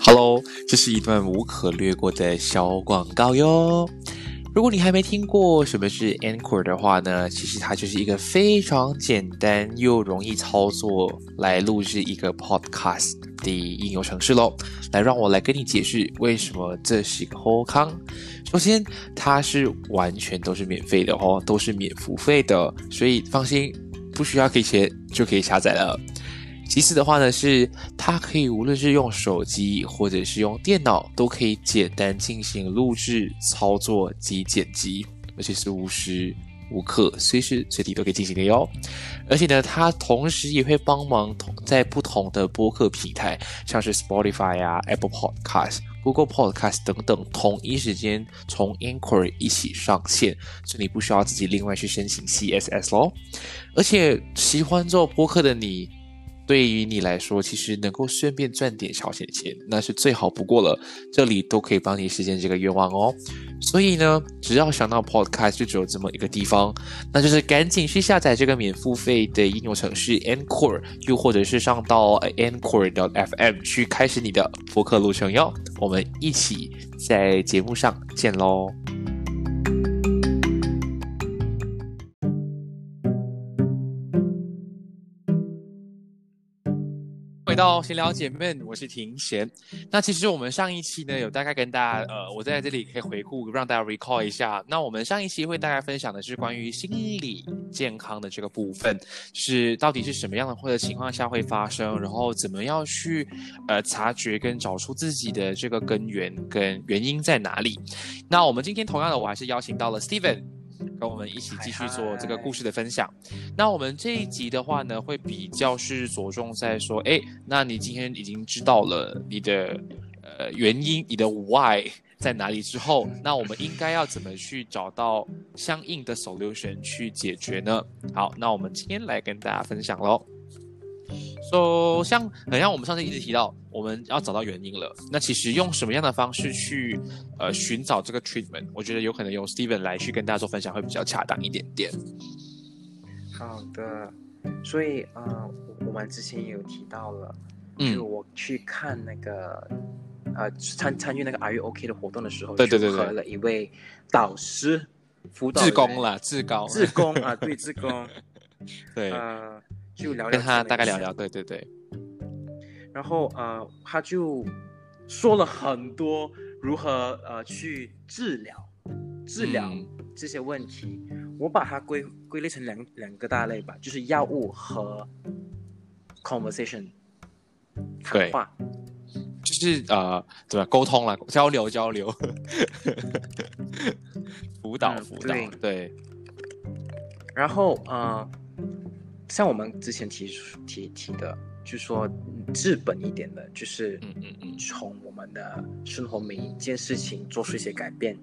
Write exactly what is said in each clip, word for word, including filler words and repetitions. Hello， 这是一段无可略过的小广告哟。如果你还没听过什么是 Anchor 的话呢，其实它就是一个非常简单又容易操作来录制一个 podcast 的应用程式咯。来，让我来跟你解释为什么这是个好康。首先，它是完全都是免费的哦，都是免付费的，所以放心，不需要给钱就可以下载了。其次的话呢，是它可以无论是用手机或者是用电脑，都可以简单进行录制、操作及剪辑，而且是无时无刻、随时随地都可以进行的哟。而且呢，它同时也会帮忙在不同的播客平台，像是 Spotify 啊、Apple Podcast、Google Podcast 等等，同一时间从 Anchor 一起上线，所以你不需要自己另外去申请 C S S 咯。而且喜欢做播客的你，对于你来说，其实能够顺便赚点小钱钱，那是最好不过了。这里都可以帮你实现这个愿望哦。所以呢，只要想到 podcast 就只有这么一个地方，那就是赶紧去下载这个免付费的应用程式 Anchor， 又或者是上到 anchor dot f m 去开始你的播客路程哟。我们一起在节目上见喽。到闲聊姐妹，我是庭贤。那其实我们上一期呢，有大概跟大家，呃，我在这里可以回顾，让大家 recall 一下。那我们上一期会大概分享的是关于心理健康的这个部分，是到底是什么样的或者情况下会发生，然后怎么样去呃察觉跟找出自己的这个根源跟原因在哪里。那我们今天同样的，我还是邀请到了 Steven。跟我们一起继续做这个故事的分享。那我们这一集的话呢，会比较是着重在说，哎，那你今天已经知道了你的呃原因，你的 why 在哪里之后，那我们应该要怎么去找到相应的 solution 去解决呢？好，那我们今天来跟大家分享咯。So， 像很像我们上次一直提到，我们要找到原因了。那其实用什么样的方式去呃寻找这个 treatment， 我觉得有可能由 Steven 来去跟大家做分享会比较恰当一点点。好的，所以呃，我们之前也有提到了，嗯，就我去看那个呃参参与那个 Are You OK 的活动的时候，对对对对，和了一位导师辅导志工啦，志高志工啊，对志工，对。呃就聊聊跟他大概聊聊，对对对。然后呃，他就说了很多如何呃去治疗、治疗这些问题。嗯、我把它归归类成两两个大类吧，就是药物和 conversation 谈话，就是呃，对吧？沟通了，交流交流，辅导辅导、嗯，对。然后呃。像我们之前 提, 提, 提的就说治本一点的，就是从我们的生活每一件事情做出一些改变。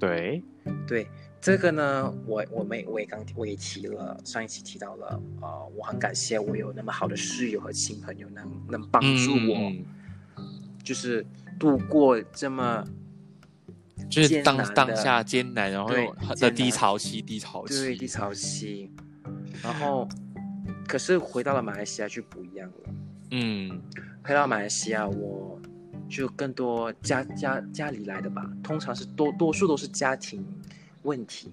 对对，这个呢 我, 我, 没我也刚我也提了，上一期提到了、呃、我很感谢我有那么好的室友和亲朋友 能, 能帮助我、嗯、就是度过这么就是当当下艰难，然后的低潮期低潮期对低潮期。然后可是回到了马来西亚就不一样了，嗯，回到马来西亚我就更多家家家里来的吧，通常是多多数都是家庭问题，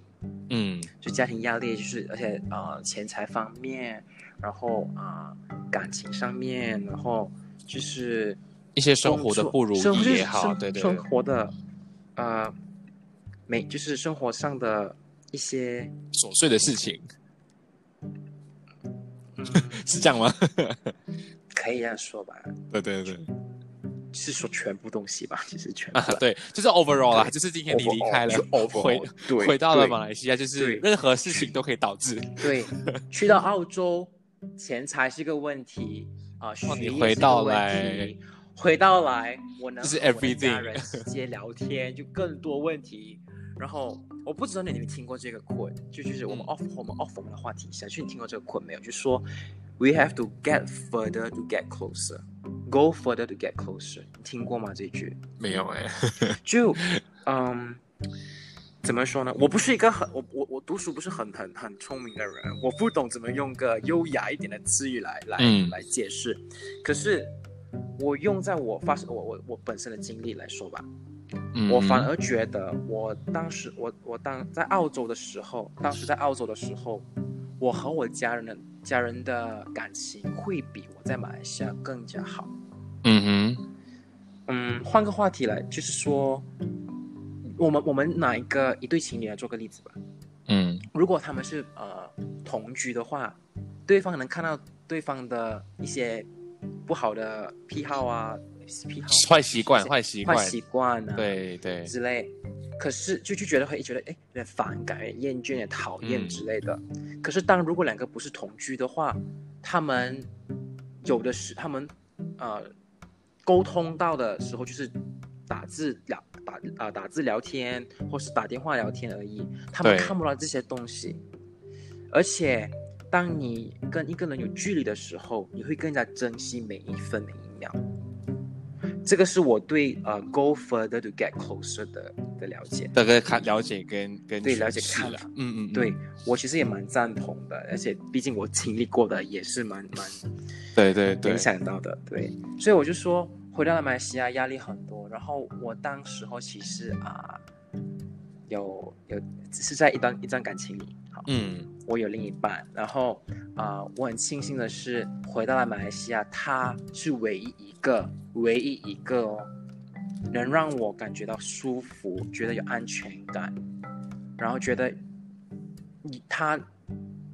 嗯，就家庭压力，就是而且呃钱财方面，然后啊、呃、感情上面，然后就是一些生活的不如意也好，对对，生活的呃每就是生活上的一些琐碎的事情。是这样吗？可以这样说吧。对对对，是说全部东西吧，其实全部、啊、对，就是 overall 啦，就是今天你离开了， overall, 回对回到了马来西亚，就是任何事情都可以导致。对，对去到澳洲，钱财是个问题啊，学业是个问题，回到来，回到来，我能就是 everything 人直接聊天，就更多问题，然后。我不知道你们听过这个 quote， 就就是我们 off 我们 off 我们的话题一下，就你听过这个 quote 没有？就说 we have to get further to get closer, go further to get closer。你听过吗？这句没有哎、欸。就嗯，怎么说呢？我不是一个很我我我读书不是很很很聪明的人，我不懂怎么用个优雅一点的词语来来、嗯、来解释。可是我用在我发生我我我本身的经历来说吧，我反而觉得我当时我我当在澳洲的时候，当时在澳洲的时候，我和我家人的家人的感情会比我在马来西亚更加好。嗯哼，嗯，换个话题来，就是说，我们我们拿一个一对情侣来做个例子吧。嗯，如果他们是呃同居的话，对方能看到对方的一些不好的癖好啊，癖好、坏习惯、坏习惯、坏习惯啊，对对之类。可是就就觉得会觉得哎，有点反感、厌倦、也讨厌之类的。嗯、可是当如果两个不是同居的话，他们有的是他们呃沟通到的时候就是打字聊打啊、呃、打字聊天，或是打电话聊天而已，他们看不到这些东西。而且当你跟一个人有距离的时候，你会更加珍惜每一分每一秒。这个是我对呃 go further to get closer 的的了解，这个了解跟跟对了解看法，嗯嗯，对我其实也蛮赞同的，而且毕竟我经历过的也是蛮蛮，对对对，影响到的，对，所以我就说回到马来西亚压力很多，然后我当时候其实啊、呃、有有只是在一段一段感情里，好，嗯，我有另一半，然后啊、呃、我很庆幸的是回到了马来西亚，他是唯一一个。唯一一个、哦、能让我感觉到舒服，觉得有安全感，然后觉得他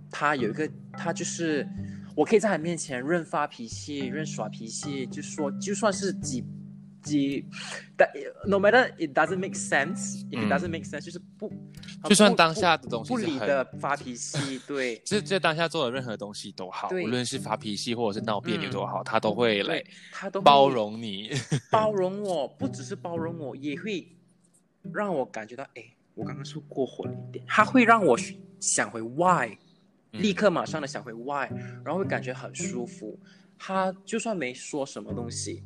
他有一个他就是我可以在他面前任发脾气，任耍脾气，就说就算是几几 no matter it doesn't make sense if it doesn't make sense、嗯、就是不就算当下的东西不理的发脾气，对，就就当下做的任何东西都好，无论是发脾气或者是闹别扭都好、嗯、他都会来包容你，包容我，不只是包容我，也会让我感觉到哎，我刚刚是过火了一点，他会让我想回 why、嗯、立刻马上的想回 why， 然后会感觉很舒服，他就算没说什么东西，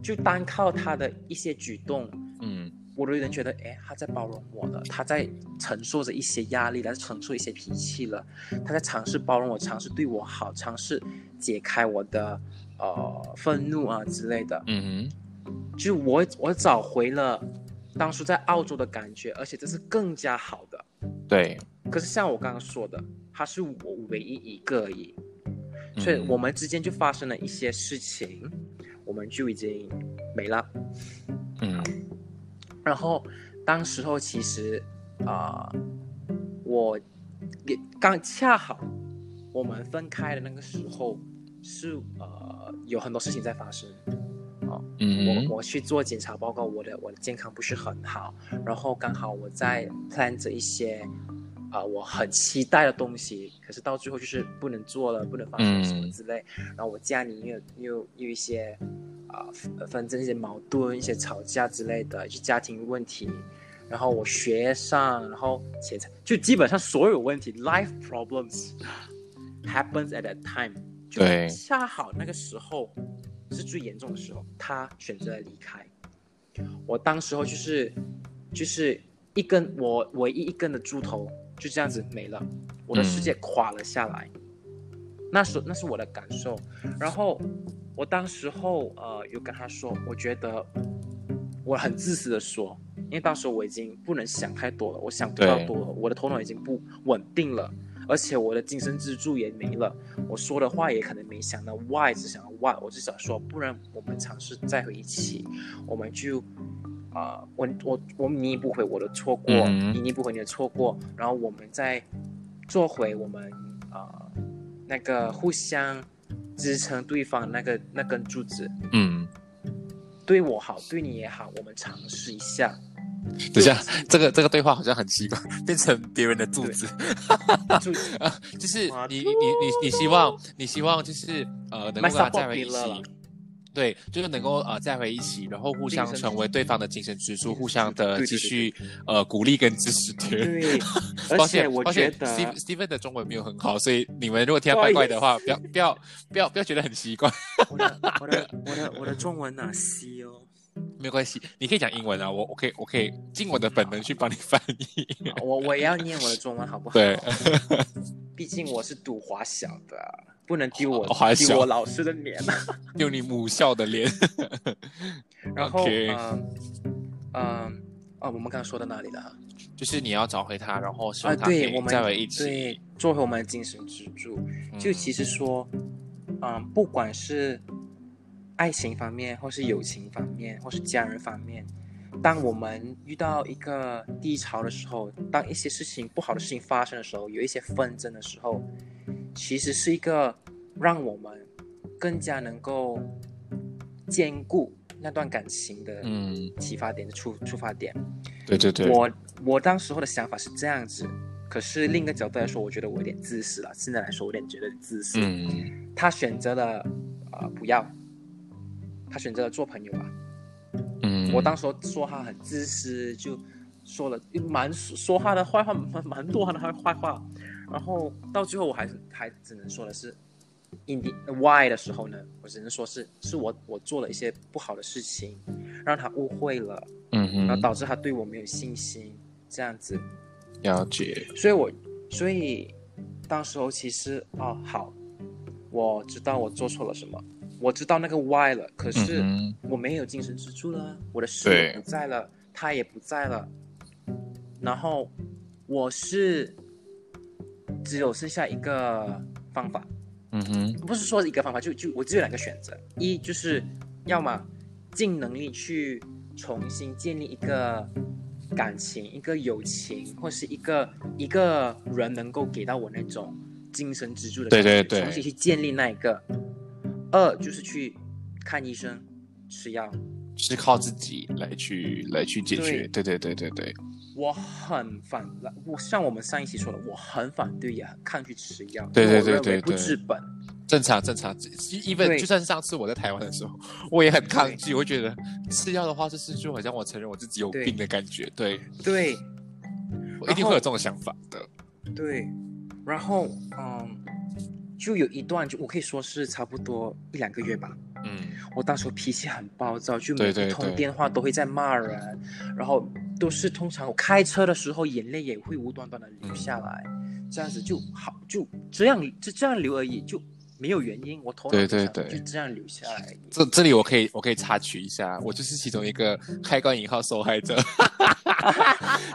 就单靠他的一些举动，嗯，我都有点觉得哎，他在包容我了，他在承受着一些压力，他在承受一些脾气了，他在尝试包容我，尝试对我好，尝试解开我的呃愤怒啊之类的，嗯哼，就我我找回了当初在澳洲的感觉，而且这是更加好的，对。可是像我刚刚说的，他是我唯一一个而已，所以我们之间就发生了一些事情。嗯，我们就已经没了，嗯，然后当时候其实啊、呃，我也刚恰好我们分开的那个时候是呃有很多事情在发生，哦，嗯，我我去做检查报告，我的我的健康不是很好，然后刚好我在 plan 着一些啊、呃、我很期待的东西，可是到最后就是不能做了，不能发生什么之类，嗯，然后我家里又又又一些。啊，反正一些矛盾、一些吵架之类的，就家庭问题，然后我学上，然后且就基本上所有问题 ，life problems happens at that time， 就恰好那个时候是最严重的时候，他选择了离开。我当时候就是就是一根我唯一一根的猪头就这样子没了，我的世界垮了下来。嗯，那是那是我的感受，然后我当时候呃有跟他说，我觉得我很自私的说，因为当时我已经不能想太多了，我想不到多了，我的头脑已经不稳定了，而且我的精神支柱也没了，我说的话也可能没想到 why， 只想到 why， 我只想说不然我们尝试再回一起，我们就啊、呃、我我我弥补回我的错过，嗯，你弥补回你的错过，然后我们再做回我们啊、呃那个互相支撑对方那个那根柱子，嗯，对我好，对你也好，我们尝试一下。等一下，这个这个对话好像很奇怪，变成别人的柱子，柱子啊，就是你你你你希望你希望就是呃能够跟他在一起。对，就是能够呃再回一起，然后互相成为对方的精神支柱，互相的继续呃鼓励跟支持。对，而且我觉得 Steven 的中文没有很好，所以你们如果听到怪怪的话，不要不要不要不要觉得很奇怪。我的我的我的我的中文哪西哦？没关系，你可以讲英文啊，我我可以我可以尽我的本能去帮你翻译。我我也要念我的中文好不好？对，毕竟我是读华小的。不能丢我、哦、丢我老师的脸，丢你母校的脸。然后嗯嗯、okay. 呃呃哦、我们刚刚说到哪里了？就是你要找回他，然后使用他可以在为一起、啊、对，我们对做回我们的精神支柱。就其实说、嗯嗯、不管是爱情方面或是友情方面或是家人方面，当我们遇到一个低潮的时候，当一些事情不好的事情发生的时候，有一些纷争的时候，其实是一个让我们更加能够兼顾那段感情的启发点、嗯、出, 出发点。对对对，我我当时候的想法是这样子，可是另一个角度来说，我觉得我有点自私了。现在来说，我有点觉得自私。嗯、他选择了呃不要，他选择了做朋友吧。嗯，我当时候说他很自私，就说了蛮说他的坏话，蛮蛮多他的坏话。然后到最后，我还还只能说的是 ，in the why 的时候呢，我只能说是是我我做了一些不好的事情，让他误会了。嗯，然后导致他对我没有信心，这样子。了解。所以我，所以当时候其实哦，好，我知道我做错了什么，我知道那个 why 了，可是我没有精神支柱了，我的室友不在了，他也不在了，然后我是只有剩下一个方法。嗯哼，不是说一个方法，就就我只有两个选择，一就是要么尽能力去重新建立一个感情、一个友情，或是一个一个人能够给到我那种精神支柱的感觉，对对对，重新去建立那一个。二就是去看医生、吃药，是靠自己来去来去解决。对对对对对，我很反，我像我们上一期说的，我很反对也很抗拒吃药，对对对对对，不治本。正常正常 even 就算是上次我在台湾的时候，我也很抗拒，我觉得吃药的话就是就好像我承认我自己有病的感觉。对对，我一定会有这种想法的。对，然后嗯，就有一段就我可以说是差不多一两个月吧。嗯，我当时脾气很暴躁，就每一通电话都会在骂人。对对对，然后都是通常我开车的时候眼泪也会无端端的流下来、嗯、这样子就好，就这样就这样流而已，就没有原因，我头脑就这样留下来。对对对，这这里我可以我可以插曲一下，我就是其中一个开关引号受害者。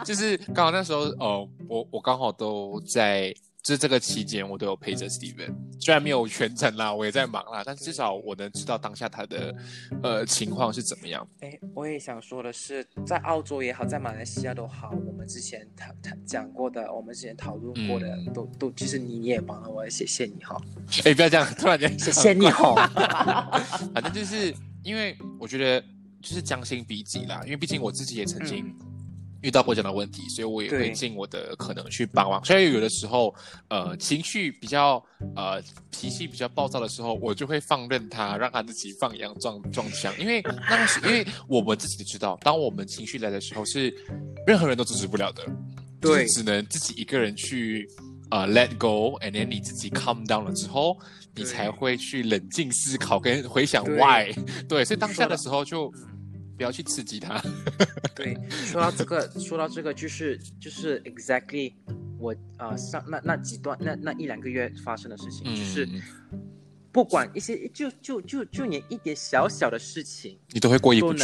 就是刚好那时候哦，我我刚好都在，就是这个期间我都有陪着 Steven， 虽然没有全程啦，我也在忙啦，但至少我能知道当下他的呃情况是怎么样。诶，我也想说的是，在澳洲也好，在马来西亚都好，我们之前他他讲过的，我们之前讨论过的、嗯、都都其实你也忙了，我也谢谢你哈。诶，不要这样，突然间谢谢你哈。反正就是因为我觉得就是将心比己啦，因为毕竟我自己也曾经、嗯遇到过这样的问题，所以我也会尽我的可能去帮忙。所以有的时候，呃，情绪比较呃脾气比较暴躁的时候，我就会放任他，让他自己放羊撞撞墙。因为那是因为我们自己知道，当我们情绪来的时候，是任何人都阻止不了的，对，就是、只能自己一个人去呃 let go， and then 你自己 calm down 了之后，你才会去冷静思考跟回想 why。对，对，所以当下的时候就。不要去刺激他。对，说到这个，说到这个就是就是 exactly 我啊、呃、上那那几段那那一两个月发生的事情，嗯、就是不管一些就就就就连一点小小的事情，你都会过意不去，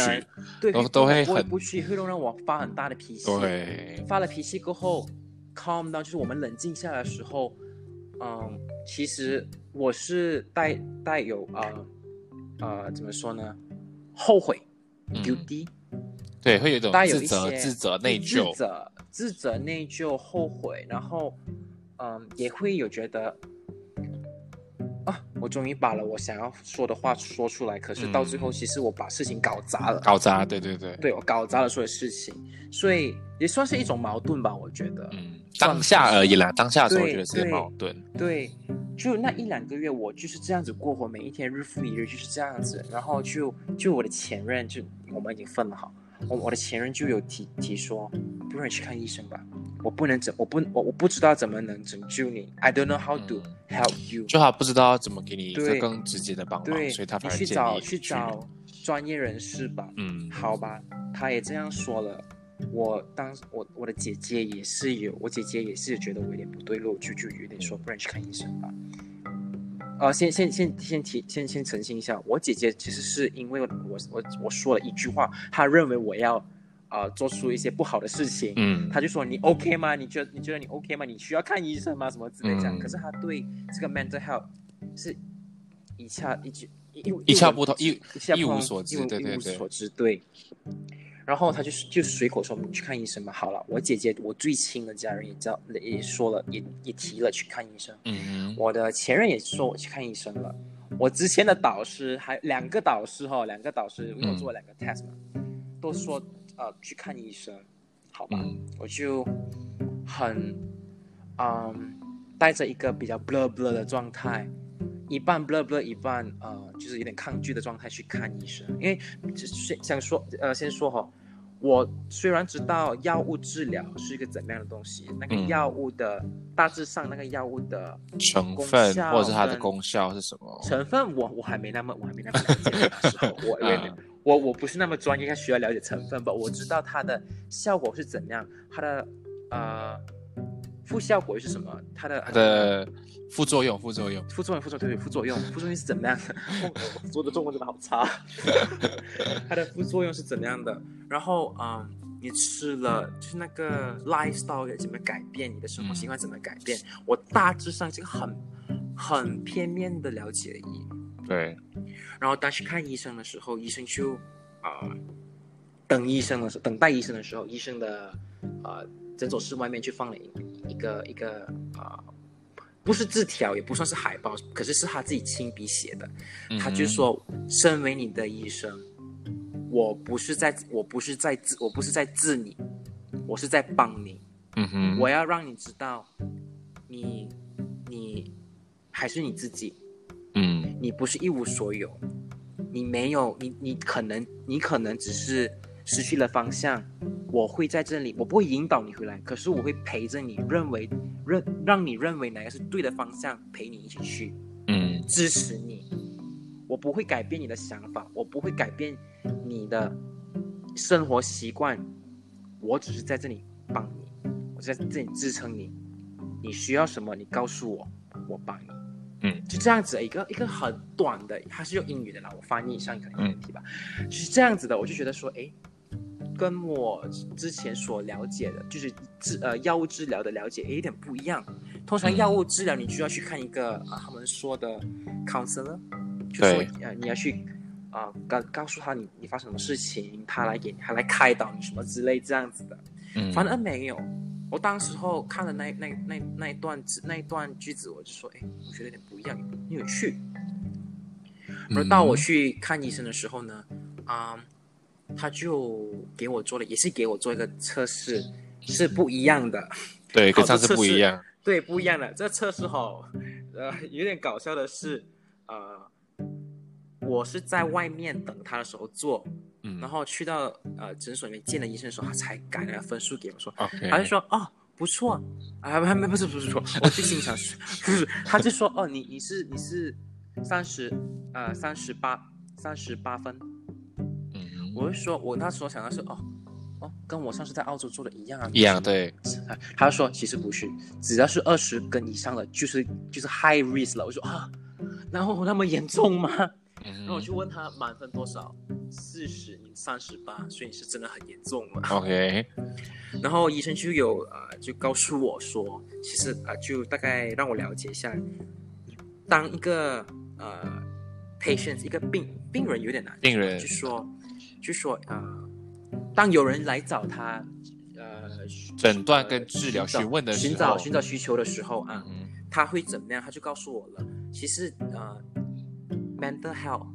对，都会过意不去，会让我发很大的脾气。对，发了脾气过后 ，calm down 就是我们冷静下来的时候，嗯，其实我是带带有啊啊、呃、怎么说呢，后悔。guilty，、嗯、对，会有一种自责、自责、内疚、自责、自责、内疚、后悔，然后，嗯，也会有觉得，啊，我终于把了我想要说的话说出来，可是到最后，其实我把事情搞砸了。嗯、搞砸，对对对，对我搞砸了所有事情，所以也算是一种矛盾吧，我觉得。嗯，当下而已啦，当下的时候我觉得是矛盾。对，对就那一两个月，我就是这样子过活，每一天日复一日就是这样子。然后就就我的前任就我们已经分了哈，我我的前任就有提提说，不然去看医生吧，我不能怎我不我我不知道怎么能拯救你 ，I don't know how to help you，、嗯、就他不知道怎么给你一个更直接的帮忙，所以他反而建议你去找去找专业人士吧。嗯，好吧，他也这样说了。我当我我的姐姐也是有，我姐姐也是觉得我有点不对路，就就有点说，不然去看医生吧。呃，先先先先提先先澄清一下，我姐姐其实是因为我我我说了一句话，她认为我要。呃、做出一些不好的事情、嗯、他就说你 OK 吗你觉得 你, 觉得你 OK 吗你需要看医生吗什么之类这样、嗯、可是他对这个 mental health 是一下一句一下不通一无所知对对对对然后他 就, 就随口说我们去看医生嘛好了我姐姐我最亲的家人 也, 知道也说了 也, 也提了去看医生、嗯、我的前任也说我去看医生了我之前的导师还两个导师、哦、两个导师因为我做了两个 test 嘛、嗯、都说呃，去看医生，好吧，嗯、我就很，嗯，带着一个比较 blur blur 的状态，一半 blur blur， 一半呃，就是有点抗拒的状态去看医生，因为想说，呃，先说哈、哦，我虽然知道药物治疗是一个怎么样的东西，那个药物的、嗯、大致上那个药物的成分或者是它的功效是什么？成分我我还没那么我还没那么了解的时候，我有点。嗯我, 我不是那么专业，需要了解成分吧？我知道它的效果是怎样，它的呃副效果是什么，它的它的副作用、副作用、副作用、副作用、副作用、副作用是怎么样的？我做的中文真的好差。它的副作用是怎么样的？然后嗯、呃，你吃了就是那个 lifestyle 怎么改变，你的生活习惯怎么改变？嗯、我大致上这个很很片面的了解而已。对，然后当时看医生的时候，医生就，呃，等医生的时候，等待医生的时候，医生的，呃，诊所室外面就放了一一个一个呃，不是字条，也不算是海报，可是是他自己亲笔写的，他就说，身为你的医生，我不是在我不是在治我不是在治你，我是在帮你，嗯哼，我要让你知道，你你还是你自己。嗯，你不是一无所有，你没有你你可能你可能只是失去了方向，我会在这里，我不会引导你回来，可是我会陪着你，认为认让你认为哪个是对的方向，陪你一起去，嗯，支持你，我不会改变你的想法，我不会改变你的生活习惯，我只是在这里帮你，我在这里支撑你，你需要什么你告诉我，我帮你。嗯，就这样子一个一个很短的，它是用英语的啦，我翻译上可能有问题吧、嗯。就是这样子的，我就觉得说，哎，跟我之前所了解的，就是治呃药物治疗的了解，哎，有点不一样。通常药物治疗你就要去看一个、嗯呃、他们说的 counselor， 就说呃你要去啊、呃、告诉他你你发生什么事情，他来给你，他来开导你什么之类这样子的。嗯，反正没有。我当时候看了那那那那一段那一段句子，我就说，哎，我觉得有点不一样，有趣。而到我去看医生的时候呢，啊、嗯嗯，他就给我做了，也是给我做一个测试，是不一样的。对，跟上次不一样。对，不一样的。这测试吼，呃，有点搞笑的是，呃，我是在外面等他的时候做。然后去到呃诊所里面见了医生的时候，他才改了分数给我说，okay. 他就说哦不错啊，还没不是不是不是，我最欣赏是，不是他就说哦你你是你是三十呃三十八三十八分，嗯，我就说我那时候想到是哦哦跟我上次在澳洲做的一样啊一样对，他就说其实不是，只要是二十跟以上的就是就是 high risk 了，我说啊然后那么严重吗？然后我就问他满分多少，四十，你三十八，所以你是真的很严重了。OK， 然后医生就有呃，就告诉我说，其实啊、呃，就大概让我了解一下，当一个呃 patient 一个病病人有点难，病人就说就说呃，当有人来找他呃诊断跟治疗询问的时候，寻找寻找需求的时候啊、嗯嗯，他会怎么样？他就告诉我了，其实呃。Mental health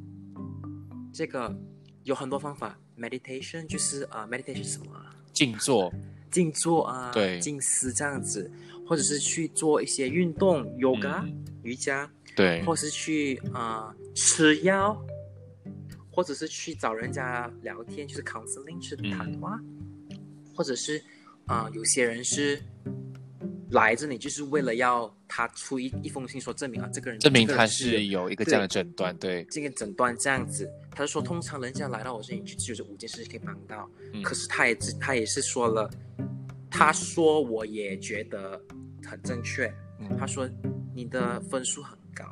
这个有很多方法 ，meditation 就是啊、uh, ，meditation 什么啊？静坐，静坐啊，对，静思这样子，或者是去做一些运动 ，yoga、嗯、瑜伽，对，或是去啊、呃、吃药，或者是去找人家聊天，就是 counseling 去谈话，嗯、或者是啊、呃，有些人是。来这里就是为了要他出 一, 一封信说证明啊，这个人证明他是有一个这样的诊断，对，这个诊断这样子，他就说通常人家来到我这里就只有这五件事情可以帮到，嗯、可是他也他也是说了，他说我也觉得很正确，嗯、他说你的分数很高，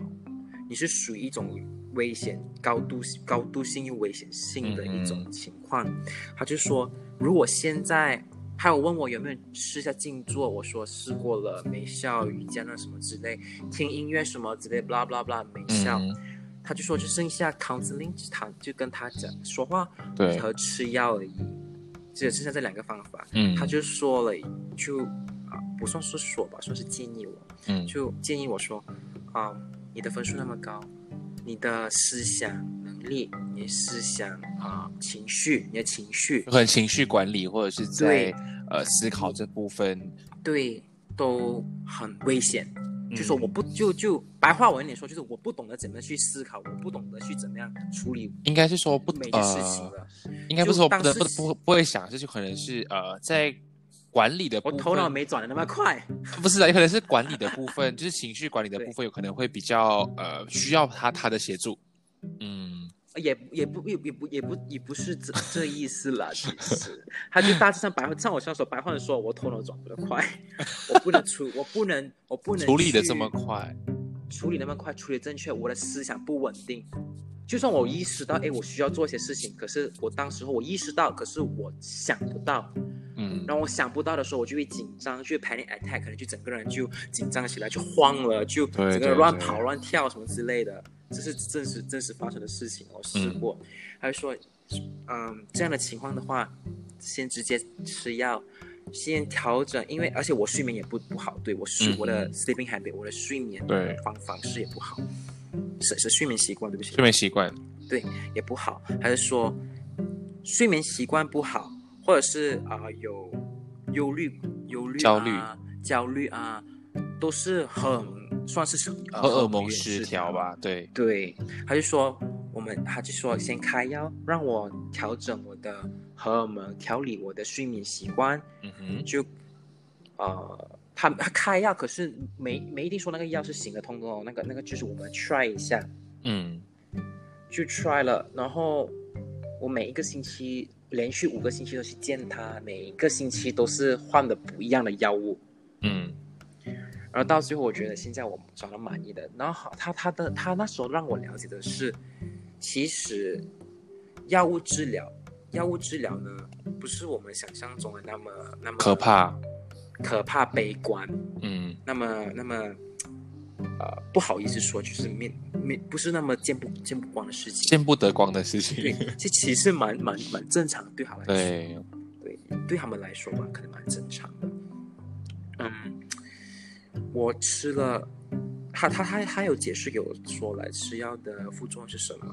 你是属于一种危险高度高度性又危险性的一种情况。嗯嗯，他就说如果现在还有问我有没有试一下静坐，我说试过了，没效，瑜伽那什么之类，听音乐什么之类 blah blah blah 没效。嗯，他就说就剩下 counseling， 就跟他讲说话和吃药而已，只有剩下这两个方法。嗯，他就说了就不算是说吧，算是建议我，嗯，就建议我说，啊，你的分数那么高，你的思想能力，你的思想啊，情绪，你的情绪，很情绪管理或者是在呃思考这部分，对，都很危险。嗯，就说我不就就白话文一点说，就是我不懂得怎么去思考，我不懂得去怎么样处理，应该是说不每件事情了，呃、应该不是说不不不不会想，这就可能是呃在。管理的部分，我头脑没转的那么快，不是啊，有可能是管理的部分，就是情绪管理的部分，有可能会比较呃需要他他的协助，嗯，也也不也不也不也不是这这意思啦，其实他就大致上白话，像我上说白话说，我头脑转不得快，我不能处，我不能我不能处理的这么快，处理那么快，处理正确，我的思想不稳定。就算我意识到，哎，我需要做一些事情，可是我当时候我意识到，可是我想不到，嗯，然后我想不到的时候，我就会紧张，就 panic attack， 可能就整个人就紧张起来，就慌了，就整个人乱跑乱跳什么之类的，这是真实真实发生的事情，我试过。嗯，他就说，嗯，这样的情况的话，先直接吃药，先调整，因为而且我睡眠也不不好，对我睡、嗯、我的 sleeping habit， 我的睡眠对方方式也不好。是是睡眠习惯，对不起，睡眠习惯对也不好，还是说睡眠习惯不好，或者是啊、呃、有忧虑、忧虑、啊、焦虑、焦虑啊，都是很算是荷尔蒙失调吧，对对，他就说我们他就说先开药，让我调整我的荷尔蒙，调理我的睡眠习惯，嗯哼，就呃。他, 他开药，可是 没, 没一定说那个药是行得通的哦。那个那个就是我们 try 一下，嗯，就 try 了。然后我每一个星期连续五个星期都去见他，每一个星期都是换的不一样的药物，嗯。然后到最后，我觉得现在我找到满意的。然后他他的他那时候让我了解的是，其实药物治疗药物治疗呢，不是我们想象中的那么那么可怕。可怕悲观，嗯，那么那么，呃，不好意思说，就是面面不是那么见不见不光的事情，见不得光的事情，对，这其实蛮蛮蛮正常的，对他们来说，对对，对他们来说吧，可能蛮正常的。嗯，我吃了，他他他他有解释给我说来吃药的副作用是什么，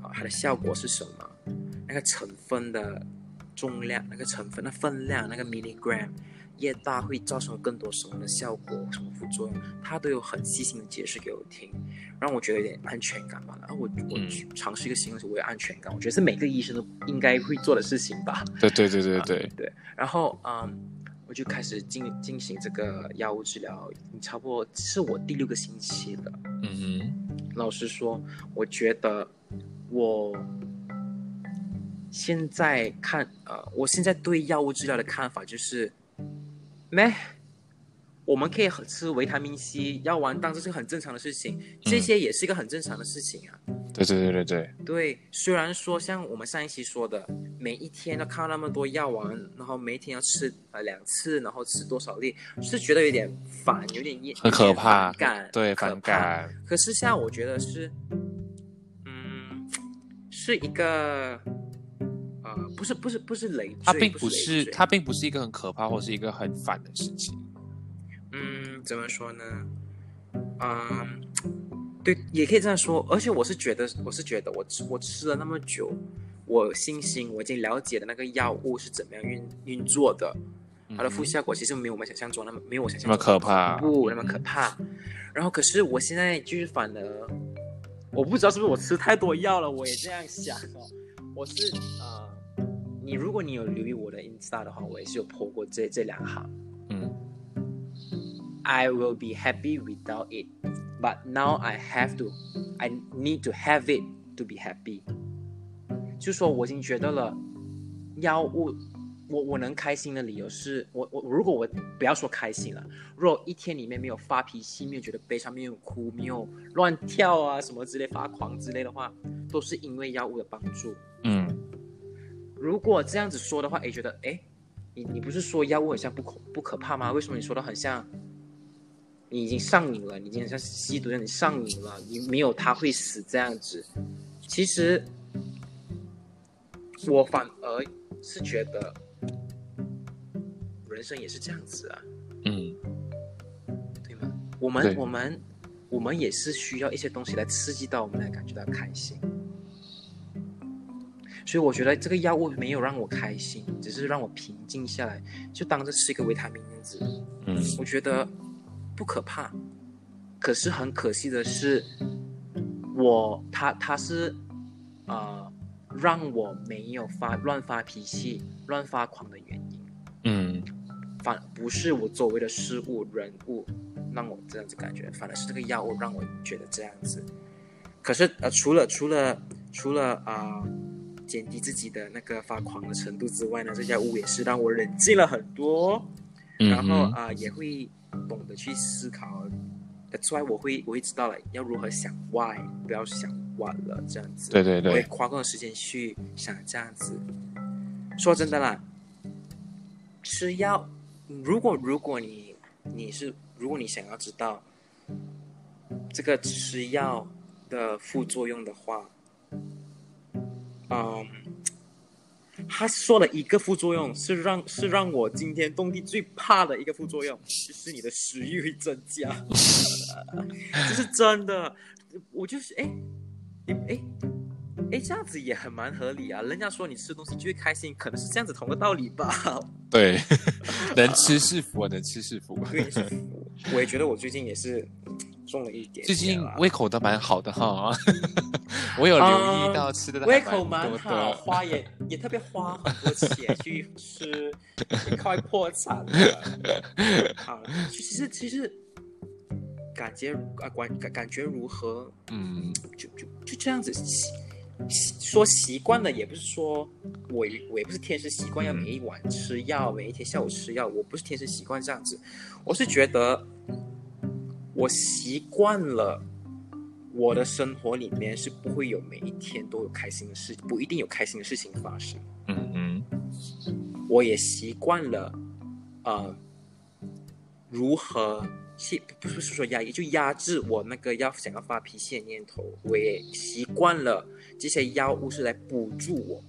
啊，它的效果是什么，那个成分的重量，那个成分的分量，那个 milligram。越大会造成更多什么的效果，什么副作用，他都有很细心的解释给我听，让我觉得有点安全感吧。然后我我尝试一个新的时候，我有安全感，我觉得是每个医生都应该会做的事情吧。对对对对对、啊、对。然后嗯，我就开始 进, 进行这个药物治疗，差不多是我第六个星期了。嗯哼，老实说，我觉得我。现在看呃，我现在对药物治疗的看法就是。没，我们可以吃维他命 C 药丸，当时是很正常的事情，这些也是一个很正常的事情啊。嗯、对对对对对。对，虽然说像我们上一期说的，每一天都看到那么多药丸，然后每一天要吃、呃、两次，然后吃多少粒，是觉得有点烦，有点很可怕，反感，对，反感。可是现在我觉得是，嗯，是一个。呃、不是不是不是累赘，它并不 是, 不是它并不是一个很可怕或是一个很烦的事情。嗯，怎么说呢？嗯，对，也可以这样说。而且我是觉得，我是觉得我，我吃了那么久，我信心我已经了解的那个药物是怎么样 运, 运作的，它的副效果其实没有我们想象中那么没有我想象中那么可怕，不那么可怕。然后，可是我现在就是反而，我不知道是不是我吃太多药了，我也这样想哦。我是呃。你如果你有留意我的 Insta 的话，我也是有 po 过这这两行。嗯 ，I will be happy without it, but now I have to, I need to have it to be happy。就说我已经觉得了，药物我我能开心的理由是我我如果我不要说开心了，如果一天里面没有发脾气，没有觉得悲伤，没有哭，没有乱跳啊什么之类发狂之类的话，都是因为药物的帮助。嗯，如果这样子说的话，哎，觉得哎，你你不是说药物很像不可不可怕吗？为什么你说的很像你已经上瘾了，你已经很像吸毒一样，你上瘾了，你没有它会死这样子？其实我反而是觉得。人生也是这样子啊，嗯，对吗？我们我们我们也是需要一些东西来刺激到我们，来感觉到开心。所以我觉得这个药物没有让我开心，只是让我平静下来，就当这是一个维他命这样子。嗯，我觉得不可怕。可是很可惜的是，我他他是呃让我没有发乱发脾气、乱发狂的原因。嗯，反不是我周围的事物人物让我这样子感觉，反而是这个药物让我觉得这样子。可是呃，除了除了除了啊、呃，减低自己的那个发狂的程度之外呢，这药物也是让我冷静了很多，嗯、然后啊、呃、也会懂得去思考。之外，我会我会知道了要如何想 why， 不要想 what 了这样子。对对对，我会花更多时间去想这样子。说真的啦。吃药，如果如果你你是如果你想要知道这个吃药的副作用的话，嗯，他说了一个副作用是让是让我惊天动地最怕的一个副作用，就是你的食欲会增加，这是真的。我就是哎哎哎，这样子也很蛮合理啊！人家说你吃东西就会开心，可能是这样子同个道理吧。对，能吃是福啊，能吃是福。我也觉得我最近也是中了一点点。最近胃口都蛮好的哈、哦，我有留意到吃的还蛮多的、嗯、胃口蛮好，花也也特别花很多钱去吃，快破产了。好，其实其实。感觉啊，感感觉如何？嗯，就就就这样子，说习惯了，也不是说我我也不是天生习惯要每一晚吃药，每一天下午吃药，我不是天生习惯这样子，我是觉得我习惯了，我的生活里面是不会有每一天都有开心的事，不一定有开心的事情发生。嗯嗯，我也习惯了，呃，如何。不是说压抑，就压制我那个要想要发脾气的念头。我也习惯了这些药物是来补助我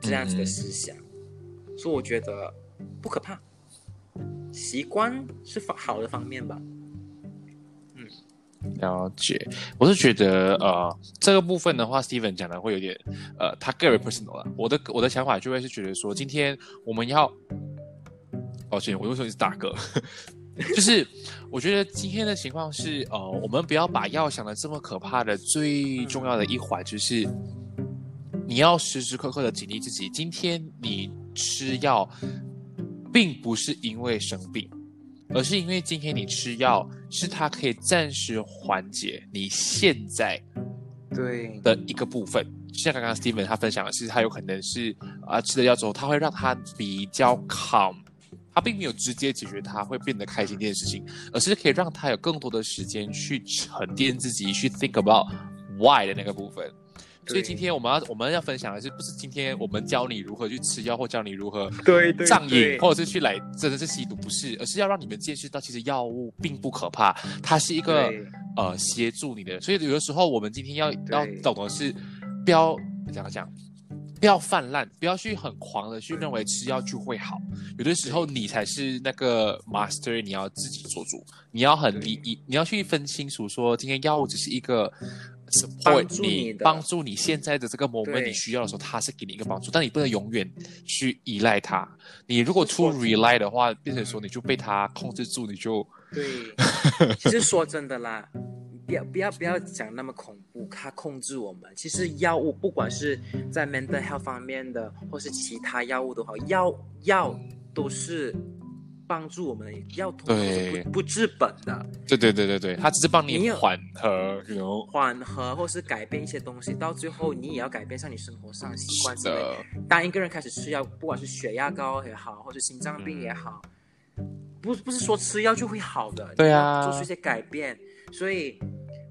这样子的思想，嗯、所以我觉得不可怕。习惯是好的方面吧。嗯，了解。我是觉得呃，这个部分的话 ，Steven 讲的会有点呃，他个人 personal 了。我的我的想法就会是觉得说，今天我们要，抱歉，我为什么是大哥？就是我觉得今天的情况是呃，我们不要把药想得这么可怕的，最重要的一环就是你要时时刻刻的警惕自己，今天你吃药并不是因为生病，而是因为今天你吃药是它可以暂时缓解你现在对的一个部分。像刚刚 Steven 他分享的是他有可能是、呃、吃了药之后他会让他比较 calm，他并没有直接解决他会变得开心这件事情，而是可以让他有更多的时间去沉淀自己，去 think about why 的那个部分。所以今天我们要我们要分享的是，不是今天我们教你如何去吃药，或教你如何上瘾，或者是去来真的是吸毒，不是，而是要让你们见识到，其实药物并不可怕，它是一个呃协助你的。所以有的时候我们今天要要懂的是，不要怎样讲。不要泛滥，不要去很狂的去认为吃药就会好。有的时候你才是那个 master， 你要自己做主，你要很理，你要去分清楚说，今天药物只是一个 support 你，帮助你现在的这个 moment 你需要的时候，它是给你一个帮助，但你不能永远去依赖它。你如果 too rely 的话，变成说你就被它控制住，你就对。其实说真的啦。不要不要不要讲那么恐怖，它控制我们。其实药物不管是在 mental health 方面的，或是其他药物的话，药药都是帮助我们，要通过 不, 不治本的。对对对对对，它只是帮你缓和，你缓和或是改变一些东西，到最后你也要改变上你生活上习惯之类的。当一个人开始吃药，不管是血压高也好，或者心脏病也好，嗯、不不是说吃药就会好的，对啊，做出一些改变。所以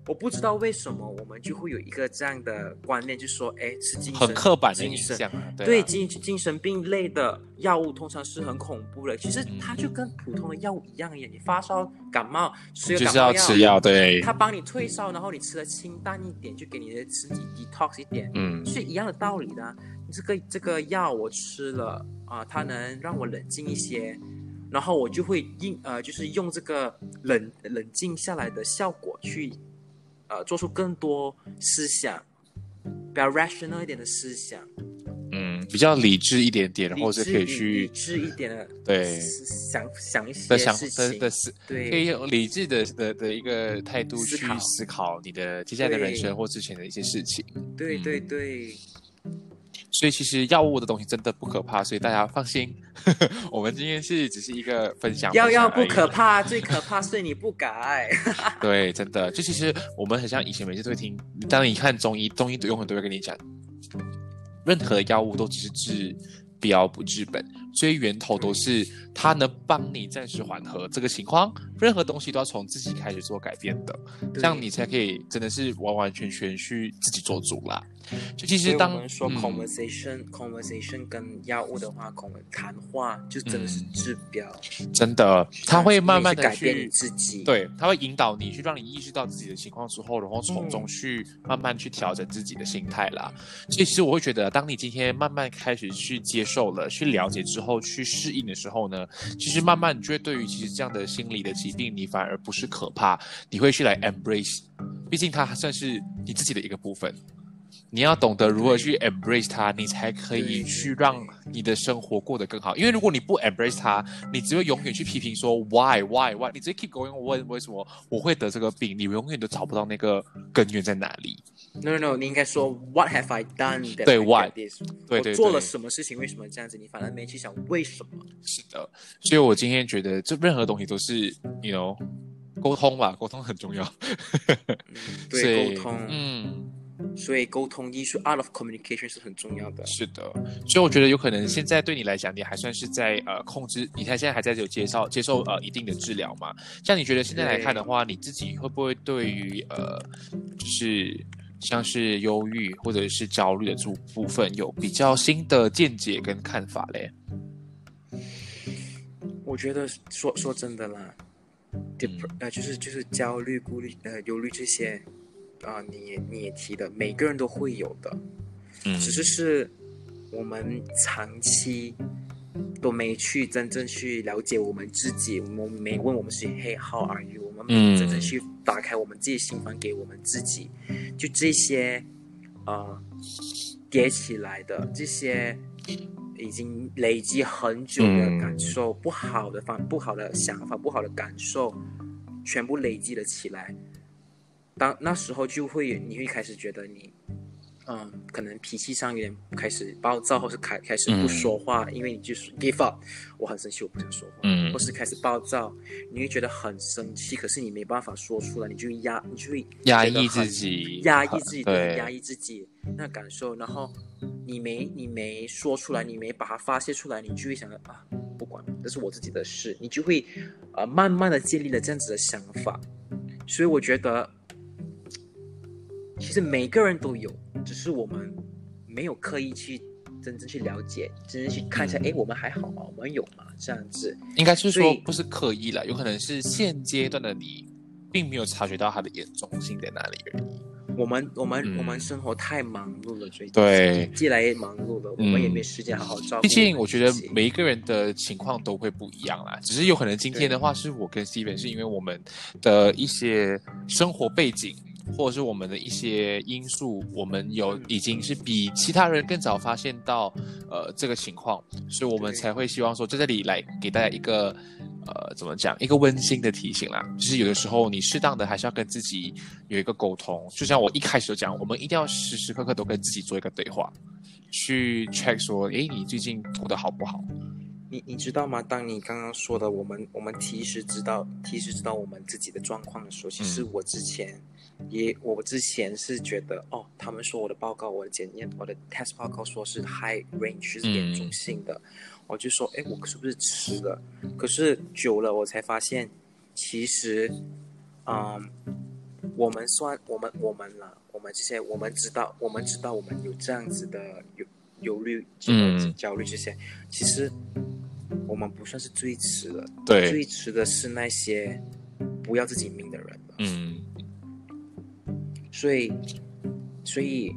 我不知道为什么我们就会有一个这样的观念，就是说，哎，吃精神很刻板的影响、啊、对、啊、精, 精神病类的药物通常是很恐怖的。其实它就跟普通的药物一样耶，你发烧感冒吃个感冒药就是要吃药，对，它帮你退烧，然后你吃的清淡一点，就给你的身体 detox 一点，嗯，是一样的道理的。这个这个药我吃了啊、呃，它能让我冷静一些。然后我就会用呃，就是用这个 冷, 冷静下来的效果去，呃，做出更多思想，比较 rational 一点的思想，嗯，比较理智一点点，或者可以去理智一点的，对，想想一些事情，的思，对，可以用理智的的的一个态度去思考你的接下来的人生或之前的一些事情，对对对。嗯，所以其实药物的东西真的不可怕，所以大家放心。我们今天是只是一个分享，药药不可怕，最可怕是你不改。对，真的，就其实我们很像以前每次都会听，当你看中医，中医有很多人跟你讲，任何药物都只是治标不治本，所以源头都是它能帮你暂时缓和这个情况。任何东西都要从自己开始做改变的，这样你才可以真的是完完全全去自己做主啦。就其实当我们说 conversation、嗯、conversation 跟药物的话，谈话就真的是治标、嗯、真的，它会慢慢的去改变你自己，对，它会引导你去让你意识到自己的情况之后，然后从中去慢慢去调整自己的心态啦、嗯、所以其实我会觉得，当你今天慢慢开始去接受了，去了解之后，去适应的时候呢，其实慢慢你就会对于其实这样的心理的疾病，你反而不是可怕，你会去来 embrace， 毕竟它算是你自己的一个部分，你要懂得如何去 embrace 它，你才可以去让你的生活过得更好。因为如果你不 embrace 它，你只会永远去批评说 why why why， 你只会 keep going， 问为什么我会得这个病，你永远都找不到那个根源在哪里。No no no， 你应该说 What have I done？ 对 ，What？ 对，我做了什么事情？为什么这样子？你反而没去想为什么。是的，所以我今天觉得，这任何东西都是 ，you know， 沟通吧，沟通很重要。对，沟通，嗯。所以沟通艺术 Art of Communication 是很重要的。是的，所以我觉得有可能现在对你来讲，你还算是在呃控制，你现在还在有接受接受呃一定的治疗嘛？像你觉得现在来看的话，你自己会不会对于呃就是像是忧郁或者是焦虑的这部分有比较新的见解跟看法嘞？我觉得说说真的啦，呃就是就是焦虑、顾虑、呃忧虑这些。呃、你, 你也提的，每个人都会有的、嗯、只是是我们长期都没去真正去了解我们自己，我们没问我们是 Hey how are you， 我们没真正去打开我们自己心房给我们自己，就这些呃叠起来的，这些已经累积很久的感受、嗯、不好的方不好的想法，不好的感受全部累积了起来，当那时候就会，你会开始觉得你，嗯，可能脾气上有点开始暴躁，或是开开始不说话、嗯，因为你就是 give up， 我很生气，我不想说话，嗯，或是开始暴躁，你会觉得很生气，可是你没办法说出来，你就压，你就会压抑自己，压抑自己，对，压抑自己那感受，然后你没你没说出来，你没把它发泄出来，你就会想着啊，不管，这是我自己的事，你就会，呃，慢慢的建立了这样子的想法，所以我觉得。其实每个人都有，只是我们没有刻意去真正去了解，真正去看一下，哎、嗯，我们还好吗？我们有吗？这样子，应该是说不是刻意了，有可能是现阶段的你，并没有察觉到它的严重性在哪里而已。我们我们、嗯、我们生活太忙碌了，所以对，既来也忙碌了、嗯，我们也没时间好好照顾。毕竟我觉得每一个人的情况都会不一样啦，只是有可能今天的话，是我跟 Steven 是因为我们的一些生活背景。或者是我们的一些因素，我们有已经是比其他人更早发现到呃这个情况，所以我们才会希望说在这里来给大家一个呃怎么讲，一个温馨的提醒啦，就是有的时候你适当的还是要跟自己有一个沟通，就像我一开始就讲，我们一定要时时刻刻都跟自己做一个对话，去 check 说诶你最近过得好不好，你你知道吗？当你刚刚说的，我们我们提示知道提示知道我们自己的状况的时候，其实我之前也我之前是觉得哦，他们说我的报告、我的检验、我的 test 报告说是 high range 是严重性的，嗯、我就说哎，我是不是迟了？可是久了我才发现，其实，嗯，我们算我们我们了，我们这些我们知道我们知道我们有这样子的有。忧虑、焦虑这些、嗯，其实我们不算是最迟的，对，最迟的是那些不要自己命的人。嗯，所以，所以，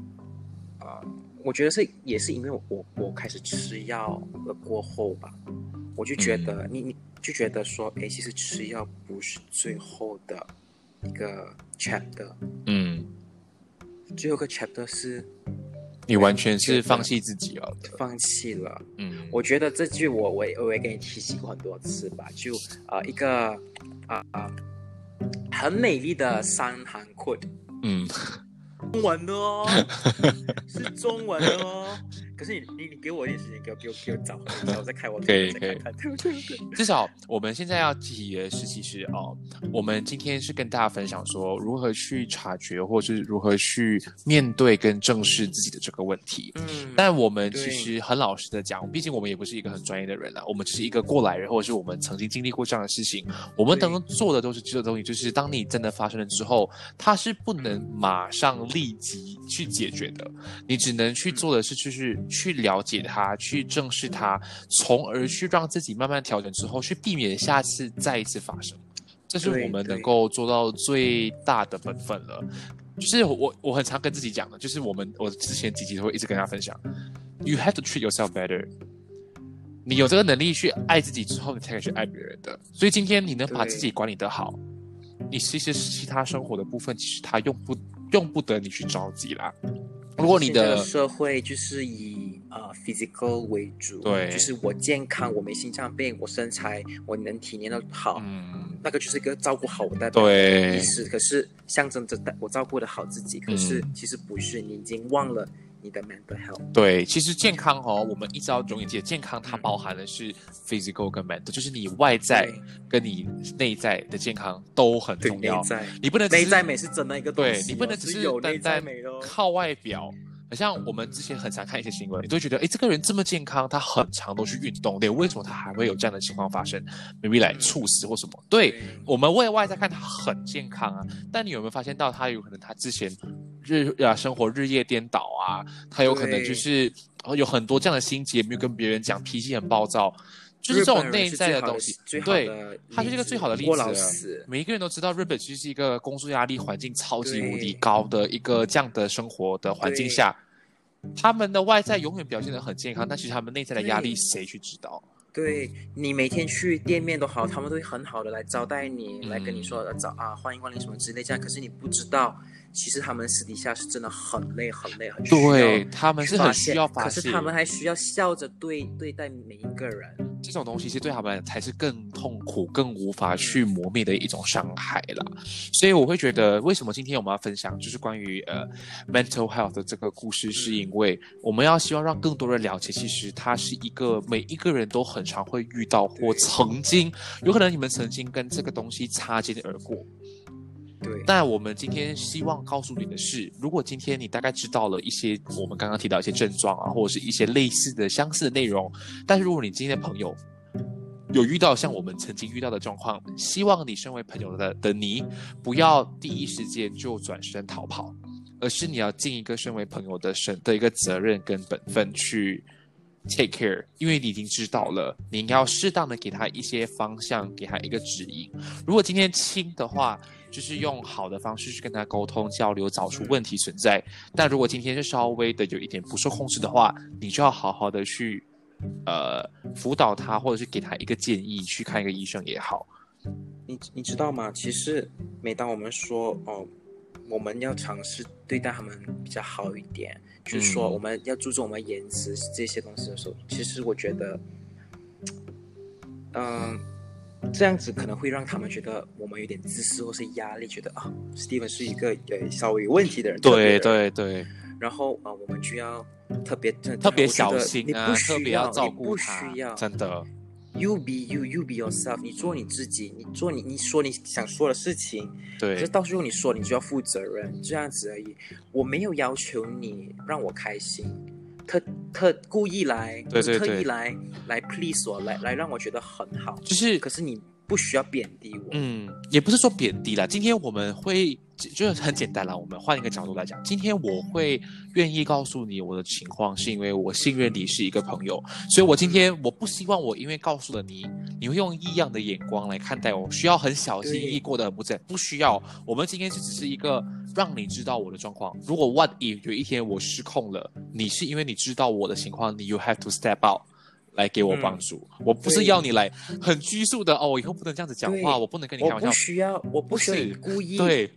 呃，我觉得是也是因为我我开始吃药了过后吧，我就觉得、嗯、你你就觉得说，哎，其实吃药不是最后的一个 chapter， 嗯，最后一个 chapter 是。你完全是放弃自己了，放弃了。嗯，我觉得这句我我我也跟你提起过很多次吧，就呃一个啊、呃、很美丽的三行 quote， 嗯，中文的哦，是中文的哦。可是你你你给我一点时间，给我给我给我找，然后再开我可以可以，对对对。至少我们现在要提的是，其实哦，我们今天是跟大家分享说如何去察觉，或是如何去面对跟正视自己的这个问题。嗯，但我们其实很老实的讲，毕竟我们也不是一个很专业的人啦，我们只是一个过来人，或者是我们曾经经历过这样的事情。我们能做的都是这个东西，就是当你真的发生了之后，它是不能马上立即去解决的，你只能去做的是就是。去了解它，去正视它，从而去让自己慢慢调整之后，去避免下次再一次发生。这是我们能够做到最大的本分了。就是我我很常跟自己讲的，就是我们我之前几集都会一直跟大家分享 ，You have to treat yourself better。你有这个能力去爱自己之后，你才可以去爱别人的。所以今天你能把自己管理得好，你其实其他生活的部分，其实它用不用不得你去着急啦。如果你的社会就是以呃 physical 为主，对，就是我健康，我没心脏病，我身材，我能体能都好，嗯，那个就是一个照顾好我的意思。可是象征着我照顾得好自己，可是其实不是，你已经忘了你的 mental health。对，其实健康哦，我们一直要容易记得，健康它包含的是 physical 跟 mental， 就是你外在跟你内在的健康都很重要。你不能内在美是真的一个东西、哦，对，你不能只是有内在美咯，靠外表。很像我们之前很常看一些新闻，你都会觉得，哎，这个人这么健康，他很常都去运动，对，为什么他还会有这样的情况发生 ？maybe 来猝死或什么？对，我们外外在看他很健康啊，但你有没有发现到他有可能他之前日啊生活日夜颠倒啊，他有可能就是有很多这样的心结没有跟别人讲，脾气很暴躁。就是这种内在的东西，对，它就是一个最好的例子。每一个人都知道，日本其实是一个工作压力环境超级无敌高的一个这样的生活的环境下，他们的外在永远表现得很健康，但其实他们内在的压力谁去知道？对，你每天去店面都好，他们都会很好的来招待你，来跟你说、嗯、早啊，欢迎光临什么之类这样。可是你不知道，其实他们私底下是真的很累、很累、很需要。对，他们是很需要发泄，可是他们还需要笑着对对待每一个人。这种东西是对他们才是更痛苦、更无法去磨灭的一种伤害啦。所以我会觉得，为什么今天我们要分享就是关于呃 mental health 的这个故事，是因为我们要希望让更多人了解，其实它是一个每一个人都很常会遇到，或曾经有可能你们曾经跟这个东西擦肩而过。对，但我们今天希望告诉你的是，如果今天你大概知道了一些我们刚刚提到一些症状啊，或者是一些类似的相似的内容，但是如果你今天的朋友有遇到像我们曾经遇到的状况，希望你身为朋友 的, 的你不要第一时间就转身逃跑，而是你要尽一个身为朋友 的, 的一个责任跟本分去 take care， 因为你已经知道了，你应该要适当的给他一些方向，给他一个指引。如果今天轻的话，就是用好的方式去跟他沟通交流，找出问题存在。但如果今天是稍微的有一点不受控制的话，你就要好好的去呃辅导他，或者是给他一个建议，去看一个医生也好。你你知道吗？其实每当我们说哦，我们要尝试对待他们比较好一点，就是说我们要注重我们言辞这些东西的时候，其实我觉得，嗯、呃。这样子可能会让他们觉得我们有点自私或是压力，觉得啊 ，Steven 是一个呃稍微有问题的人。对对对。然后啊、呃，我们就要特别特别小心啊，特别要照顾他。真的， You be you, you be yourself. 你做你自己，你做你，你说你想说的事情。对，可是到时候你说你就要负责任，这样子而已。我没有要求你让我开心，特特故意来，对对对，特意来来 please 我，来来让我觉得很好。就是，可是你不需要贬低我。嗯，也不是说贬低啦。今天我们会就是很简单啦。我们换一个角度来讲，今天我会愿意告诉你我的情况，是因为我信任你是一个朋友，所以我今天我不希望我因为告诉了你，你会用异样的眼光来看待我，需要很小心翼翼过得很不正，不需要。我们今天只是一个让你知道我的状况。如果 what if 有一天我失控了，你是因为你知道我的情况，你 you have to step out。来给我帮助、嗯、我不是要你来很拘束的哦，我以后不能这样子讲话，我不能跟你开玩笑，我不需要，我不需要你故意对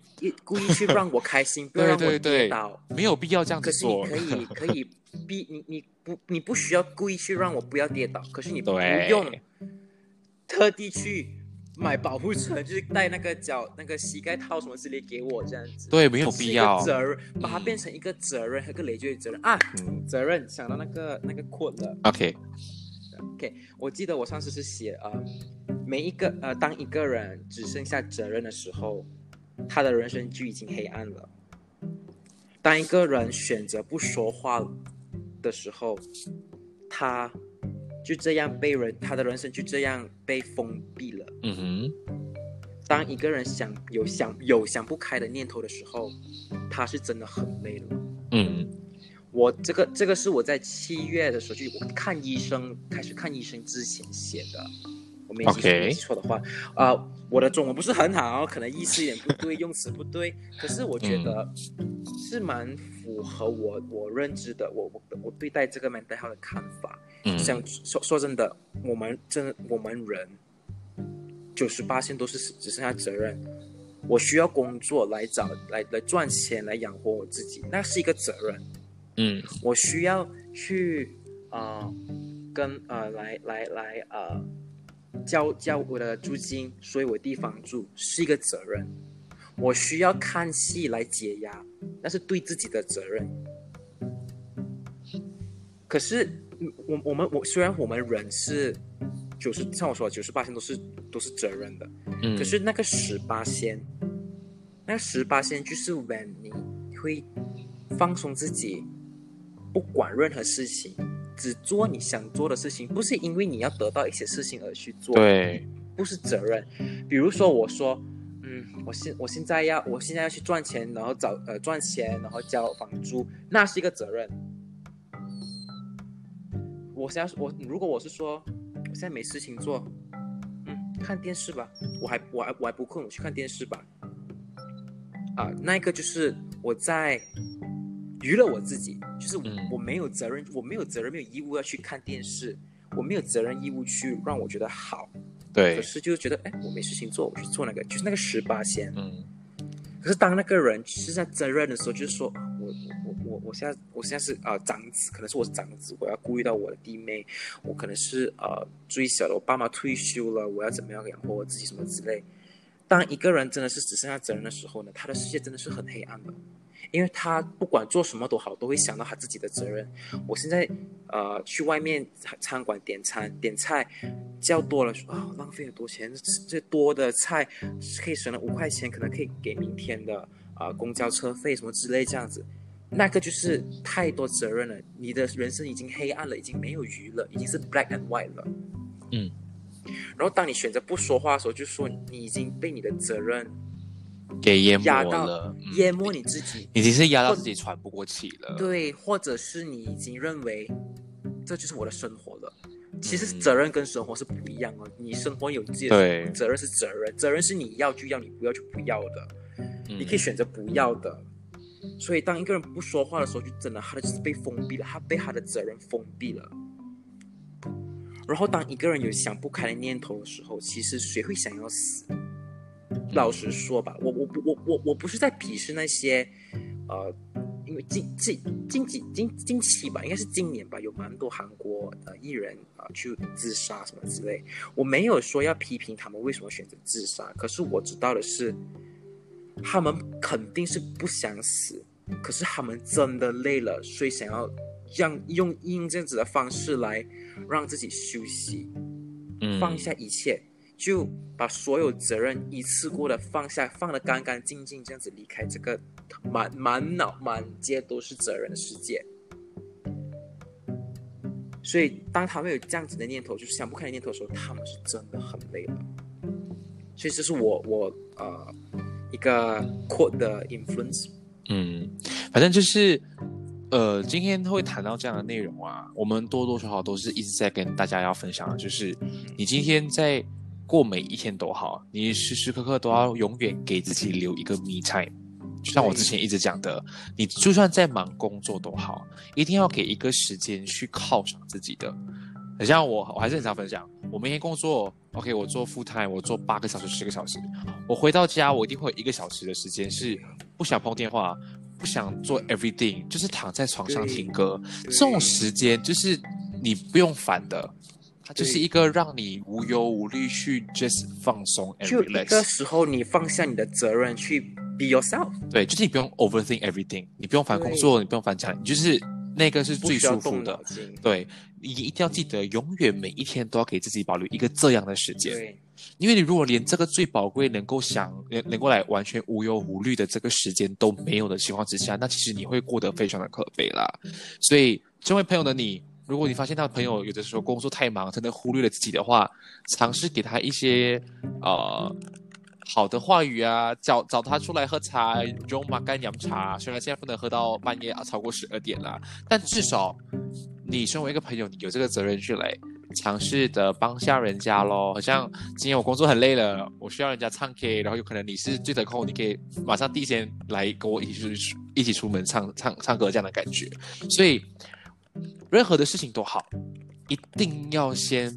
故意去让我开心不要让我跌倒，对对对，没有必要这样子做。可是你可以可以逼你你不你不需要故意去让我不要跌倒，可是你不用特地去买保护层，就是带那个脚那个膝盖套什么之类给我这样子，对，没有必要责任，把它变成一个责任和一个累赘的责任啊、嗯、责任想到那个那个quote了 OK OK， 我记得我上次是写、呃、每一个呃，当一个人只剩下责任的时候，他的人生就已经黑暗了。当一个人选择不说话的时候，他就这样被人，他的人生就这样被封闭了。嗯哼。当一个人想有想有想不开的念头的时候，他是真的很累了。嗯。我这个这个是我在七月的时候就我看医生开始看医生之前写的，我没记错的话，啊、okay. 呃，我的中文不是很好，可能意思有点不对，用词不对，可是我觉得是蛮符合我我认知的，我我我对待这个 mental health 的看法。嗯，像说说真的，我们真我们人九十八%都是只剩下责任。我需要工作来找来来赚钱来养活我自己，那是一个责任。嗯，我需要去啊、呃，跟呃来来来呃，交交我的租金，所以我地方住是一个责任。我需要看戏来解压，那是对自己的责任。可是我我们我虽然我们人是九十，像我说九十八%都是都是责任的，嗯，可是那个十八%，那十八%就是 when 你会放松自己。不管任何事情，只做你想做的事情，不是因为你要得到一些事情而去做，对，不是责任。比如说，我说，嗯，我现我现在要我现在要去赚钱，然后找呃赚钱，然后交房租，那是一个责任。我现在我如果我是说，我现在没事情做，嗯，看电视吧，我还我还我还不困，我去看电视吧。啊、呃，那一个就是我在。娱乐我自己，就是我没有责任，我没有责任，没有义务要去看电视，我没有责任义务去让我觉得好。对。可是就是觉得，哎，我没事情做，我去做那个，就是那个十八线。嗯。可是当那个人是在责任的时候，就是说我我我我现在我现在是啊、呃、长子，可能是我是长子，我要顾虑到我的弟妹，我可能是呃最小的，我爸妈退休了，我要怎么样养活我自己什么之类。当一个人真的是只剩下责任的时候呢，他的世界真的是很黑暗的。因为他不管做什么都好，都会想到他自己的责任。我现在，呃，去外面餐馆点餐点菜，叫多了啊、哦，浪费了多钱。这多的菜可以省了五块钱，可能可以给明天的啊、呃、公交车费什么之类这样子。那个就是太多责任了，你的人生已经黑暗了，已经没有娱乐，已经是 black and white 了。嗯。然后当你选择不说话的时候，就说你已经被你的责任。给淹没了，嗯、淹没你自己，已经是压到自己喘不过气了。对，或者是你已经认为这就是我的生活了。其实责任跟生活是不一样的，嗯、你生活有自己的责任是责任，责任是你要就要，你不要就不要的，嗯、你可以选择不要的。所以当一个人不说话的时候，就真的他就是被封闭了，他被他的责任封闭了。然后当一个人有想不开的念头的时候，其实谁会想要死？老实说吧，我我我我我不是在鄙视那些，呃，因为近近近几近近期吧，应该是今年吧，有蛮多韩国呃艺人啊、呃、去自杀什么之类。我没有说要批评他们为什么选择自杀，可是我知道的是，他们肯定是不想死，可是他们真的累了，所以想要让用用这样子的方式来让自己休息。放下一切，就把所有责任一次过的放下，放得干干净净，这样子离开这个满满脑满街都是责任的世界。所以当他们有这样子的念头，就是想不开的念头的时候，他们是真的很累了。所以这是我我呃一个 quote 的 influence。嗯，反正就是呃今天会谈到这样的内容啊，我们多多少少都是一直在跟大家要分享的，就是你今天在过每一天都好，你时时刻刻都要永远给自己留一个 me time。就像我之前一直讲的，你就算在忙工作都好，一定要给一个时间去犒赏自己的。很像我我还是很常分享，我每天工作 OK 我做 full time 我做八个小时十个小时，我回到家我一定会有一个小时的时间是不想碰电话，不想做 everything， 就是躺在床上听歌。这种时间就是你不用烦的，它就是一个让你无忧无虑去 just 放松 and relax， 就一个时候你放下你的责任去Be yourself。 对，就是你不用 overthink everything， 你不用烦工作，你不用烦家里，你就是那个是最舒服的。对，你一定要记得永远每一天都要给自己保留一个这样的时间。对，因为你如果连这个最宝贵能够想能够来完全无忧无虑的这个时间都没有的情况之下，那其实你会过得非常的可悲啦。所以身为朋友的你，如果你发现他的朋友有的时候工作太忙真的忽略了自己的话，尝试给他一些呃好的话语啊，找找他出来喝茶，用马干洋茶。虽然现在不能喝到半夜啊，超过十二点了，但至少你身为一个朋友，你有这个责任去来尝试的帮下人家咯。好像今天我工作很累了，我需要人家唱 K， 然后有可能你是最得空，你可以马上第一时间来跟我一起一起出门唱唱唱歌这样的感觉。所以任何的事情都好，一定要先。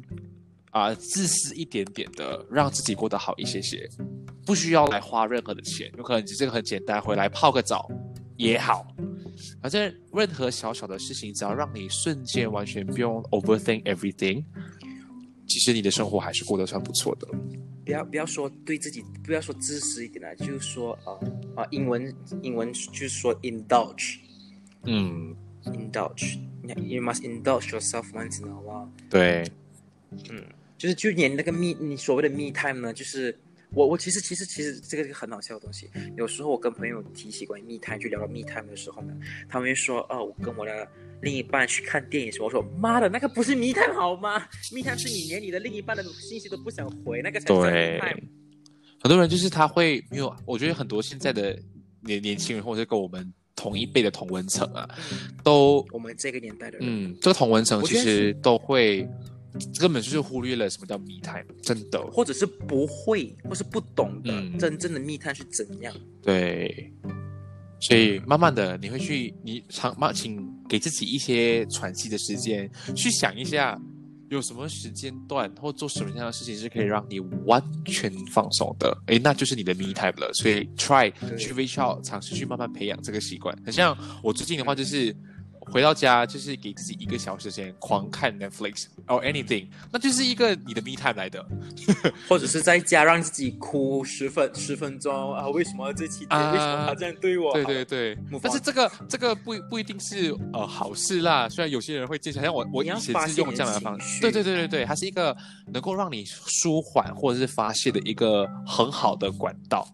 啊，自私一点点的，让自己过得好一些些，不需要来花任何的钱，有可能你这个很简单，回来泡个澡也好。反正任何小小的事情，只要让你瞬间完全不用 overthink everything， 其实你的生活还是过得算不错的。不要不要说对自己，不要说自私一点啦，就是说啊啊，英文英文就是说 indulge， 嗯 ，indulge， you must indulge yourself once in a while。对。嗯，就是就演那个 me， 你所谓的 me time 呢，就是我我其实其实其实这个是很好笑的东西。有时候我跟朋友提起关于 me time， 就聊到 me time 的时候呢，他们就说啊、呃，我跟我的另一半去看电影时，我说妈的，那个不是 me time 好吗 ？me time 是你连你的另一半的信息都不想回，那个才是 me time。很多人就是他会，因为我觉得很多现在的年年轻人，或者是跟我们同一辈的同文层啊，都我们这个年代的人，嗯，这个同文层其实都会。根本就是忽略了什么叫 me time， 真的，或者是不会，或是不懂的，嗯、真正的 me time 是怎样？对，所以慢慢的你会去，你常请给自己一些喘息的时间，去想一下有什么时间段或做什么样的事情是可以让你完全放松的，诶，那就是你的 me time 了。所以 try 去 reach out， 尝试去慢慢培养这个习惯。很像我最近的话就是。回到家就是给自己一个小时先狂看 Netflix or anything， 那就是一个你的 me time 来的，或者是在家让自己哭十分十分钟啊，为什么这期、啊、为什么他这样对我？对对对，但是这个这个不不一定是呃好事啦，虽然有些人会接受，像我我以前是用这样的方式，对对对对对，它是一个能够让你舒缓或者是发泄的一个很好的管道。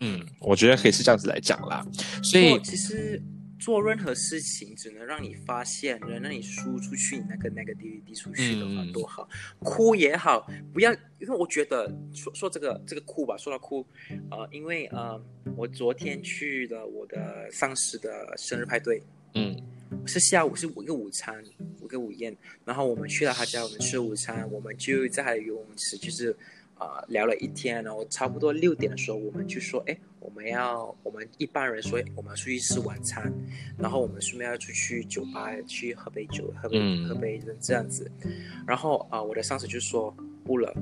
嗯，我觉得可以是这样子来讲啦，所以其实。做任何事情只能让你发现，能让你输出去你那个那个 D V D 出去的话多好，哭也好，不要，因为我觉得说说这个这个哭吧，说到哭，呃，因为呃，我昨天去了我的上司的生日派对，嗯，是下午是五个午餐，五个午宴，然后我们去了他家，我们吃午餐，我们就在他的游泳池就是。呃、聊了一天，然后差不多六点的时候，我们就说，哎，我们要，我们一般人说，我们要出去吃晚餐，然后我们顺便要出去酒吧去喝杯酒，喝杯、嗯、喝杯这样子。然后、呃、我的上司就说，不了，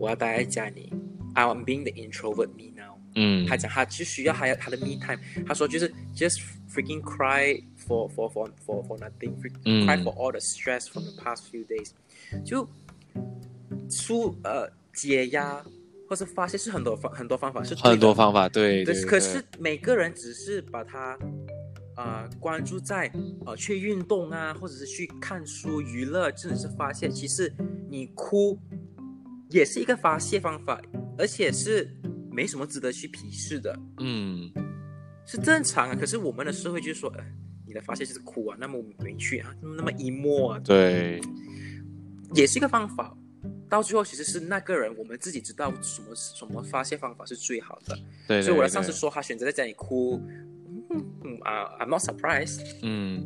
我要待在家里。I'm being the introvert me now。嗯，他讲他就需要他他的 me time。他说就是 just freaking cry for for for for for nothing， cry for all the stress from the past few days。就出呃。解压或是发泄是很多很多方法，是很多方法，对。对，可是每个人只是把它、呃、关注在、呃、去运动啊，或者是去看书娱乐，甚至是发泄。其实你哭也是一个发泄方法，而且是没什么值得去鄙视的，嗯，是正常啊。可是我们的社会就是说、呃、你的发泄就是哭啊，那么委屈啊，那么 emo 啊，对，也是一个方法。到最后其实是那个人我们自己知道什么什么发泄方法是最好的， 对, 对, 对, 对。所以我的上司说他选择在家里哭、嗯啊、I'm not surprised， 嗯，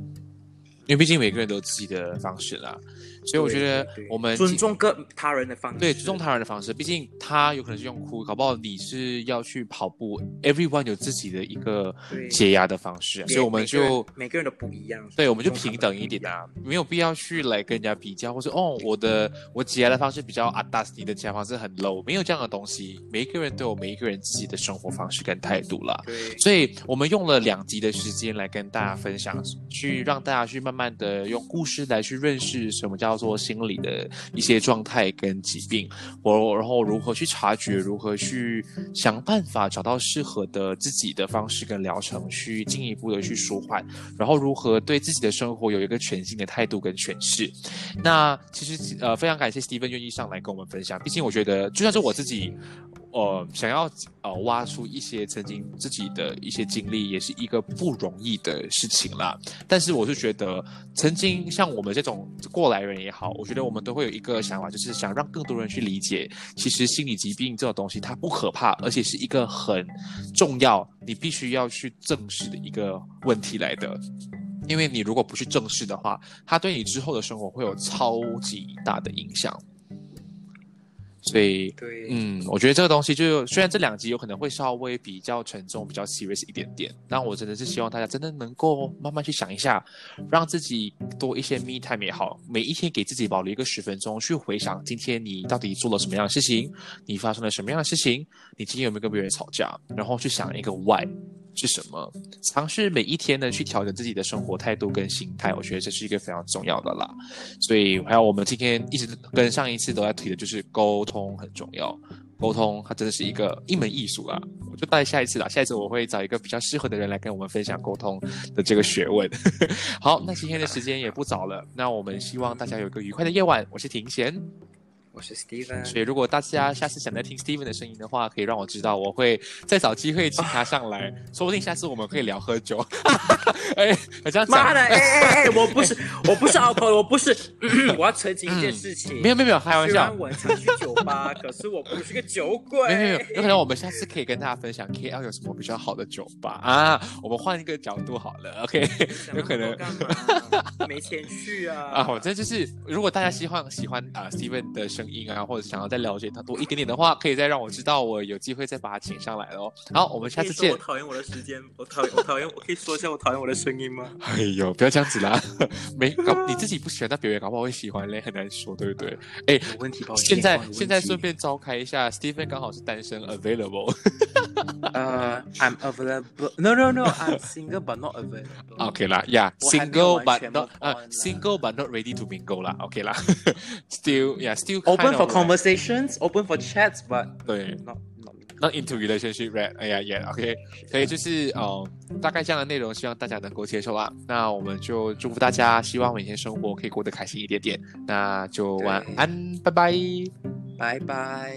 因为毕竟每个人都有自己的方式啦，所以我觉得我们尊重个他人的方式，对，尊重他人的方式。毕竟他有可能是用哭，搞不好你是要去跑步。Everyone 有自己的一个解压的方式，所以我们就每 个, 每个人都不一样，对，我们就平等一点啊，没有必要去来跟人家比较，或是哦，我的我解压的方式比较阿达斯，你的解压方式很 low， 没有这样的东西。每一个人都有每一个人自己的生活方式跟态度啦，所以我们用了两集的时间来跟大家分享，去让大家去慢慢。慢慢的用故事来去认识什么叫做心理的一些状态跟疾病，然后如何去察觉，如何去想办法找到适合的自己的方式跟疗程去进一步的去舒缓，然后如何对自己的生活有一个全新的态度跟诠释。那其实呃非常感谢 Steven 愿意上来跟我们分享，毕竟我觉得就像是我自己呃，想要呃挖出一些曾经自己的一些经历，也是一个不容易的事情啦。但是我是觉得，曾经像我们这种过来人也好，我觉得我们都会有一个想法，就是想让更多人去理解，其实心理疾病这种东西它不可怕，而且是一个很重要，你必须要去正视的一个问题来的。因为你如果不去正视的话，它对你之后的生活会有超级大的影响。所以对，嗯，我觉得这个东西就虽然这两集有可能会稍微比较沉重、比较 serious 一点点，但我真的是希望大家真的能够慢慢去想一下，让自己多一些 me time 也好，每一天给自己保留一个十分钟去回想今天你到底做了什么样的事情，你发生了什么样的事情，你今天有没有跟别人吵架，然后去想一个 why。是什么？尝试每一天呢去调整自己的生活态度跟心态，我觉得这是一个非常重要的啦。所以还有我们今天一直跟上一次都在提的就是沟通很重要，沟通它真的是一个一门艺术啦。我就带下一次啦，下一次我会找一个比较适合的人来跟我们分享沟通的这个学问。好，那今天的时间也不早了，那我们希望大家有一个愉快的夜晚。我是庭贤，我是 Steven， 所以如果大家下次想再听 Steven 的声音的话，可以让我知道，我会再找机会请他上来，说不定下次我们可以聊喝酒。哎，我这样讲，妈的，哎哎哎，我不是，我不是 alcohol， 我不是，我要澄清一件事情。嗯、没有没有没有，开玩笑。虽然我常去酒吧，可是我不是个酒鬼。没有没有，有可能我们下次可以跟大家分享 K L 有什么比较好的酒吧啊？我们换一个角度好了 ，OK？ 有可能。没钱去啊！啊，我这就是，如果大家喜欢喜欢啊、呃、Steven 的声音啊，或者想要再了解他多一点点的话，可以再让我知道，我有机会再把他请上来咯。好，我们下次见。我讨厌我的时间，我讨厌，我讨厌，我可以说一下我讨厌我的声音吗？哎呦，不要这样子啦，没搞你自己不喜欢，但别人搞不好会喜欢嘞，很难说，对不对？哎、欸，问题吧。现在现在顺便召开一下 ，Steven 刚好是单身 available。呃、uh, ，I'm available. No, no, no. I'm single but not available. OK 啦 ，Yeah, single but not 呃、uh, ，single but not ready to mingle 啦 ，OK 啦 ，Still, yeah, still. Open for conversations, open for chats, but 对 not not not into relationship, right? 哎呀呀 ，OK， 所以就是呃，大概这样的内容，希望大家能够接受啦。那我们就祝福大家，希望每天生活可以过得开心一点点。那就晚安，拜拜，拜拜。